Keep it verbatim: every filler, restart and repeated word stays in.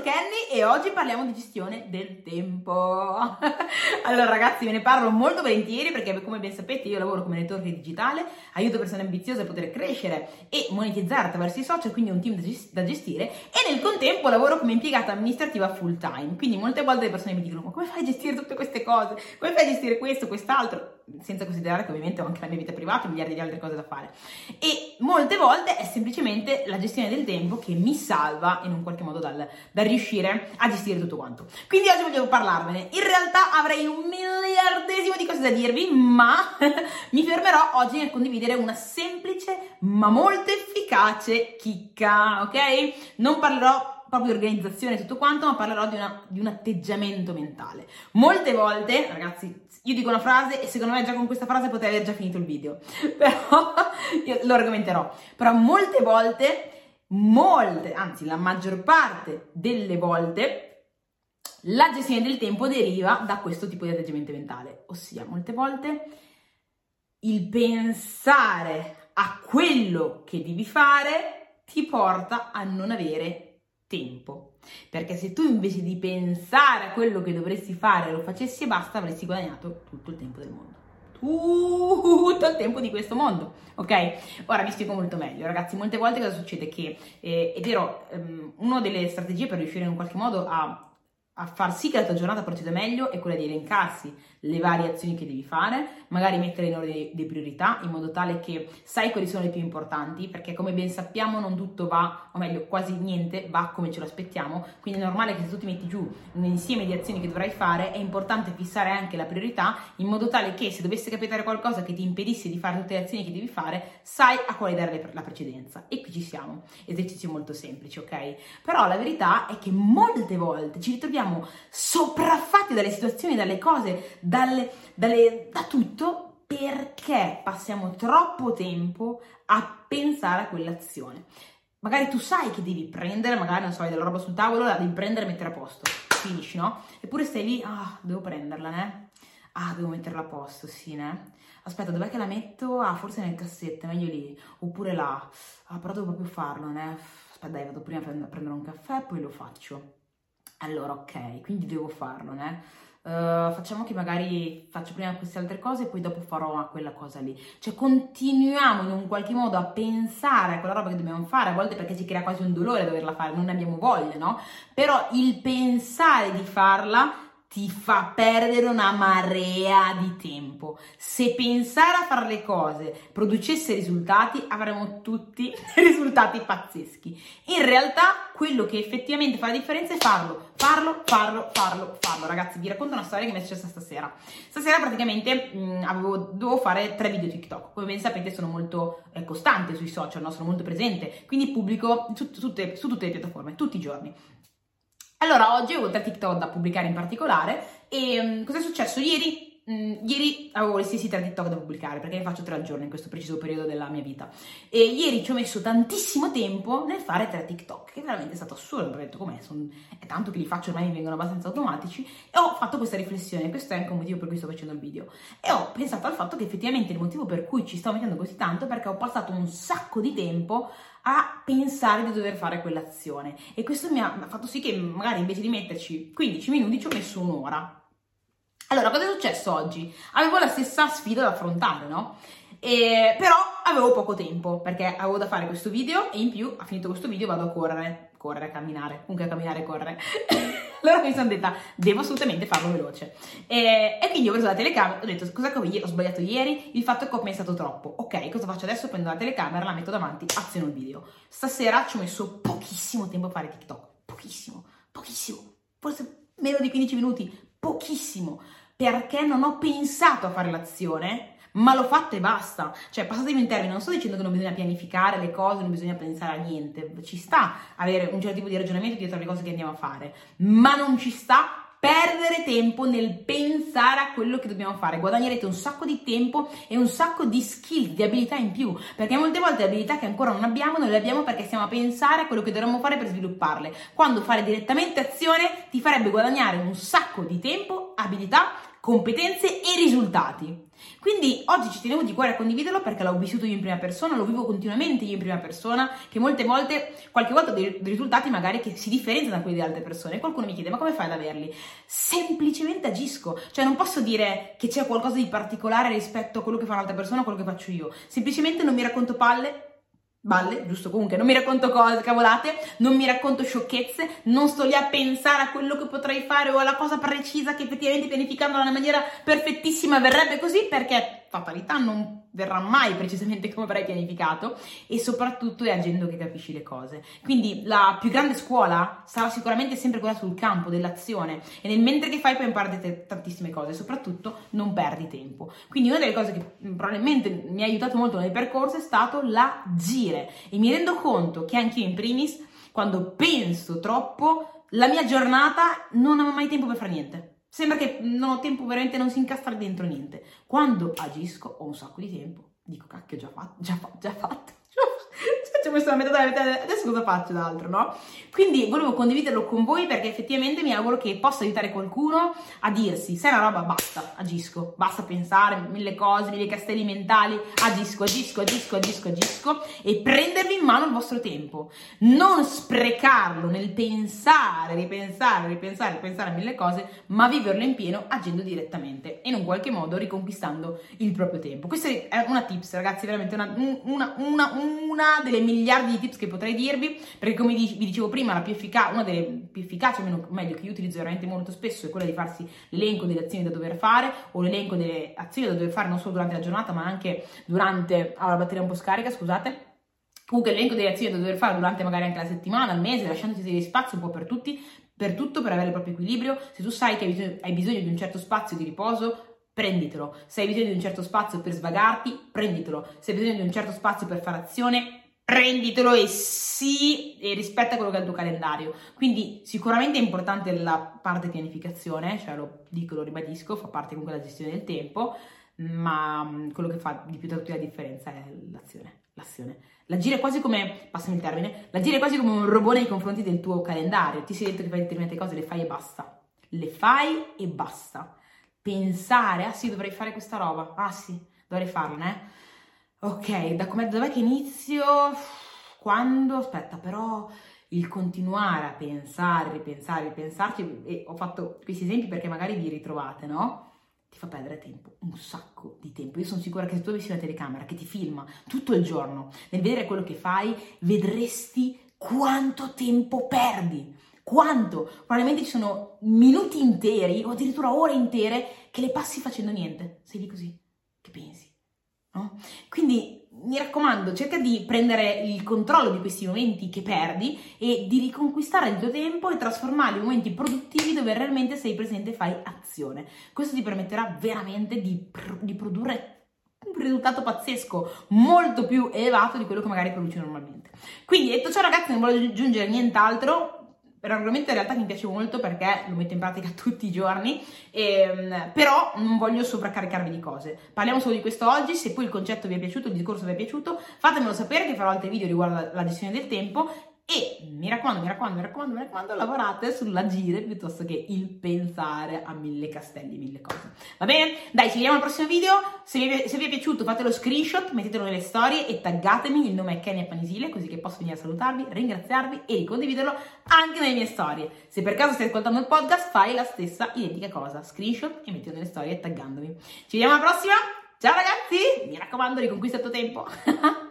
sono Kenny e oggi parliamo di gestione del tempo. Allora ragazzi, ve ne parlo molto volentieri perché, come ben sapete, io lavoro come networker digitale, aiuto persone ambiziose a poter crescere e monetizzare attraverso i social, quindi un team da gestire, e nel contempo lavoro come impiegata amministrativa full time. Quindi molte volte le persone mi dicono: ma come fai a gestire tutte queste cose? Come fai a gestire questo, quest'altro? Senza considerare che ovviamente ho anche la mia vita privata e miliardi di altre cose da fare. E molte volte è semplicemente la gestione del tempo che mi salva in un qualche modo dal, dal riuscire a gestire tutto quanto. Quindi oggi volevo parlarvene. In realtà avrei un miliardesimo di cose da dirvi, ma mi fermerò oggi nel condividere una semplice ma molto efficace chicca, ok? Non parlerò proprio organizzazione e tutto quanto, ma parlerò di, una, di un atteggiamento mentale. Molte volte, ragazzi, io dico una frase e secondo me già con questa frase potrei aver già finito il video, però io lo argomenterò. Però molte volte, molte, anzi la maggior parte delle volte, la gestione del tempo deriva da questo tipo di atteggiamento mentale, ossia molte volte il pensare a quello che devi fare ti porta a non avere tempo, perché se tu invece di pensare a quello che dovresti fare lo facessi e basta, avresti guadagnato tutto il tempo del mondo, tutto il tempo di questo mondo, ok? Ora vi spiego molto meglio, ragazzi. Molte volte cosa succede? Che eh, è vero, um, una delle strategie per riuscire in qualche modo a a far sì che la tua giornata proceda meglio è quella di elencarsi le varie azioni che devi fare, magari mettere in ordine di priorità in modo tale che sai quali sono le più importanti, perché come ben sappiamo non tutto va, o meglio quasi niente va come ce lo aspettiamo, quindi è normale che se tu ti metti giù un insieme di azioni che dovrai fare è importante fissare anche la priorità in modo tale che se dovesse capitare qualcosa che ti impedisse di fare tutte le azioni che devi fare sai a quale dare la precedenza. E qui ci siamo, esercizio molto semplice, ok? Però la verità è che molte volte ci ritroviamo sopraffatti dalle situazioni, dalle cose, dalle, dalle, da tutto, perché passiamo troppo tempo a pensare a quell'azione. Magari tu sai che devi prendere, magari non so, hai della roba sul tavolo, la devi prendere e mettere a posto, finisci, no? Eppure stai lì, ah, devo prenderla, né? Ah, devo metterla a posto, sì, né? Aspetta, dov'è che la metto? Ah, forse nel cassetto, meglio lì, oppure là. Ah, però devo proprio farlo, né? Aspetta, dai, vado prima a prendere un caffè e poi lo faccio. Allora, ok, quindi devo farlo, né? Uh, facciamo che magari faccio prima queste altre cose e poi dopo farò quella cosa lì. Cioè, continuiamo in un qualche modo a pensare a quella roba che dobbiamo fare, a volte perché ci crea quasi un dolore doverla fare, non ne abbiamo voglia, no? Però il pensare di farla ti fa perdere una marea di tempo. Se pensare a fare le cose producesse risultati, avremmo tutti risultati pazzeschi. In realtà, quello che effettivamente fa la differenza è farlo, farlo, farlo, farlo, farlo. Ragazzi, vi racconto una storia che mi è successa stasera. Stasera praticamente mh, avevo, dovevo fare tre video TikTok. Come ben sapete sono molto eh, costante sui social, no? Sono molto presente, quindi pubblico su, su, tutte, su tutte le piattaforme, tutti i giorni. Allora, oggi ho tre TikTok da pubblicare in particolare e um, cosa è successo? Ieri, mh, ieri avevo gli stessi tre TikTok da pubblicare perché ne faccio tre al giorno in questo preciso periodo della mia vita, e ieri ci ho messo tantissimo tempo nel fare tre TikTok, che veramente è stato assurdo, perché ho detto com'è, son, è tanto che li faccio, ormai mi vengono abbastanza automatici, e ho fatto questa riflessione, questo è anche un motivo per cui sto facendo il video, e ho pensato al fatto che effettivamente il motivo per cui ci sto mettendo così tanto è perché ho passato un sacco di tempo a pensare di dover fare quell'azione, e questo mi ha fatto sì che magari invece di metterci quindici minuti ci ho messo un'ora. Allora, cosa è successo oggi? Avevo la stessa sfida da affrontare, no? E, però avevo poco tempo perché avevo da fare questo video e in più, a finito questo video, vado a correre, correre, camminare, comunque a camminare, correre. Allora mi sono detta, devo assolutamente farlo veloce. E, e quindi ho preso la telecamera, ho detto, cosa ho sbagliato ieri? Il fatto che ho pensato troppo. Ok, cosa faccio adesso? Prendo la telecamera, la metto davanti, aziono il video. Stasera ci ho messo pochissimo tempo a fare TikTok, pochissimo, pochissimo, forse meno di quindici minuti, pochissimo, perché non ho pensato a fare l'azione, ma l'ho fatto e basta. Cioè, passatemi in termini, non sto dicendo che non bisogna pianificare le cose, non bisogna pensare a niente, ci sta avere un certo tipo di ragionamento dietro le cose che andiamo a fare, ma non ci sta perdere tempo nel pensare a quello che dobbiamo fare. Guadagnerete un sacco di tempo e un sacco di skill, di abilità in più, perché molte volte le abilità che ancora non abbiamo non le abbiamo perché stiamo a pensare a quello che dovremmo fare per svilupparle, quando fare direttamente azione ti farebbe guadagnare un sacco di tempo, abilità, competenze e risultati. Quindi oggi ci tenevo di cuore a condividerlo perché l'ho vissuto io in prima persona, lo vivo continuamente io in prima persona, che molte volte, qualche volta ho dei risultati magari che si differenziano da quelli di altre persone. Qualcuno mi chiede: ma come fai ad averli? Semplicemente agisco, cioè non posso dire che c'è qualcosa di particolare rispetto a quello che fa un'altra persona o quello che faccio io. Semplicemente non mi racconto palle, balle, giusto, comunque non mi racconto cose, cavolate, non mi racconto sciocchezze, non sto lì a pensare a quello che potrei fare o alla cosa precisa che effettivamente pianificandola in una maniera perfettissima verrebbe così, perché fatalità non verrà mai precisamente come avrei pianificato, e soprattutto è agendo che capisci le cose. Quindi la più grande scuola sarà sicuramente sempre quella sul campo dell'azione, e nel mentre che fai puoi imparare t- tantissime cose, soprattutto non perdi tempo. Quindi una delle cose che probabilmente mi ha aiutato molto nel percorso è stato l'agire. E mi rendo conto che anche io in primis, quando penso troppo, la mia giornata non avevo mai tempo per fare niente. Sembra che non ho tempo, veramente non si incastra dentro niente. Quando agisco ho un sacco di tempo. Dico, cacchio, già fatto, già fatto, già fatto. Ci ho messo la metà della metà, adesso cosa faccio d'altro, no? Quindi volevo condividerlo con voi perché effettivamente mi auguro che possa aiutare qualcuno a dirsi: se è una roba, basta, agisco, basta pensare mille cose, mille castelli mentali, agisco, agisco, agisco, agisco, agisco, e prendervi in mano il vostro tempo, non sprecarlo nel pensare, ripensare, ripensare, ripensare a mille cose, ma viverlo in pieno agendo direttamente e in un qualche modo riconquistando il proprio tempo. Questa è una tips, ragazzi, veramente una, una, una, una delle miliardi di tips che potrei dirvi, perché come vi dicevo prima, la più efficace, una delle più efficaci, o meglio che io utilizzo veramente molto spesso, è quella di farsi l'elenco delle azioni da dover fare o l'elenco delle azioni da dover fare non solo durante la giornata ma anche durante, ah, la batteria un po' scarica, scusate, comunque l'elenco delle azioni da dover fare durante magari anche la settimana, il mese, lasciandosi degli spazi un po' per tutti, per tutto, per avere il proprio equilibrio. Se tu sai che hai bisogno, hai bisogno di un certo spazio di riposo, prenditelo. Se hai bisogno di un certo spazio per svagarti, prenditelo. Se hai bisogno di un certo spazio per fare azione, prenditelo e sì, e rispetta quello che è il tuo calendario. Quindi sicuramente è importante la parte pianificazione, cioè lo dico, lo ribadisco, fa parte comunque della gestione del tempo, ma quello che fa di più da tutta la differenza è l'azione, l'azione. L'agire è quasi come, passami il termine, l'agire è quasi come un robot nei confronti del tuo calendario. Ti sei detto che fai determinate cose, le fai e basta. Le fai e basta. Pensare, ah sì, dovrei fare questa roba, ah sì, dovrei farla, eh. Ok, da com'è, dov'è che inizio? Quando? Aspetta, però il continuare a pensare, ripensare, ripensarci, e ho fatto questi esempi perché magari vi ritrovate, no? Ti fa perdere tempo, un sacco di tempo. Io sono sicura che se tu avessi una telecamera che ti filma tutto il giorno, nel vedere quello che fai, vedresti quanto tempo perdi. Quanto? Probabilmente ci sono minuti interi o addirittura ore intere che le passi facendo niente. Sei lì così, che pensi? No? Quindi mi raccomando, cerca di prendere il controllo di questi momenti che perdi e di riconquistare il tuo tempo e trasformarli in momenti produttivi dove realmente sei presente e fai azione. Questo ti permetterà veramente di, pr- di produrre un risultato pazzesco, molto più elevato di quello che magari produci normalmente. Quindi detto ciò, ragazzi, non voglio aggiungere nient'altro. Per argomento in realtà che mi piace molto perché lo metto in pratica tutti i giorni, ehm, però non voglio sovraccaricarvi di cose. Parliamo solo di questo oggi. Se poi il concetto vi è piaciuto, il discorso vi è piaciuto, fatemelo sapere che farò altri video riguardo alla gestione del tempo. E mi raccomando, mi raccomando, mi raccomando, mi raccomando, lavorate sull'agire piuttosto che il pensare a mille castelli, mille cose. Va bene? Dai, ci vediamo al prossimo video. Se vi è, se vi è piaciuto, fatelo screenshot, mettetelo nelle storie e taggatemi. Il nome è Kenny Panisile, così che posso venire a salutarvi, ringraziarvi e ricondividerlo anche nelle mie storie. Se per caso stai ascoltando il podcast, fai la stessa identica cosa. Screenshot e mettilo nelle storie taggandomi. Ci vediamo alla prossima. Ciao ragazzi! Mi raccomando, riconquista il tuo tempo.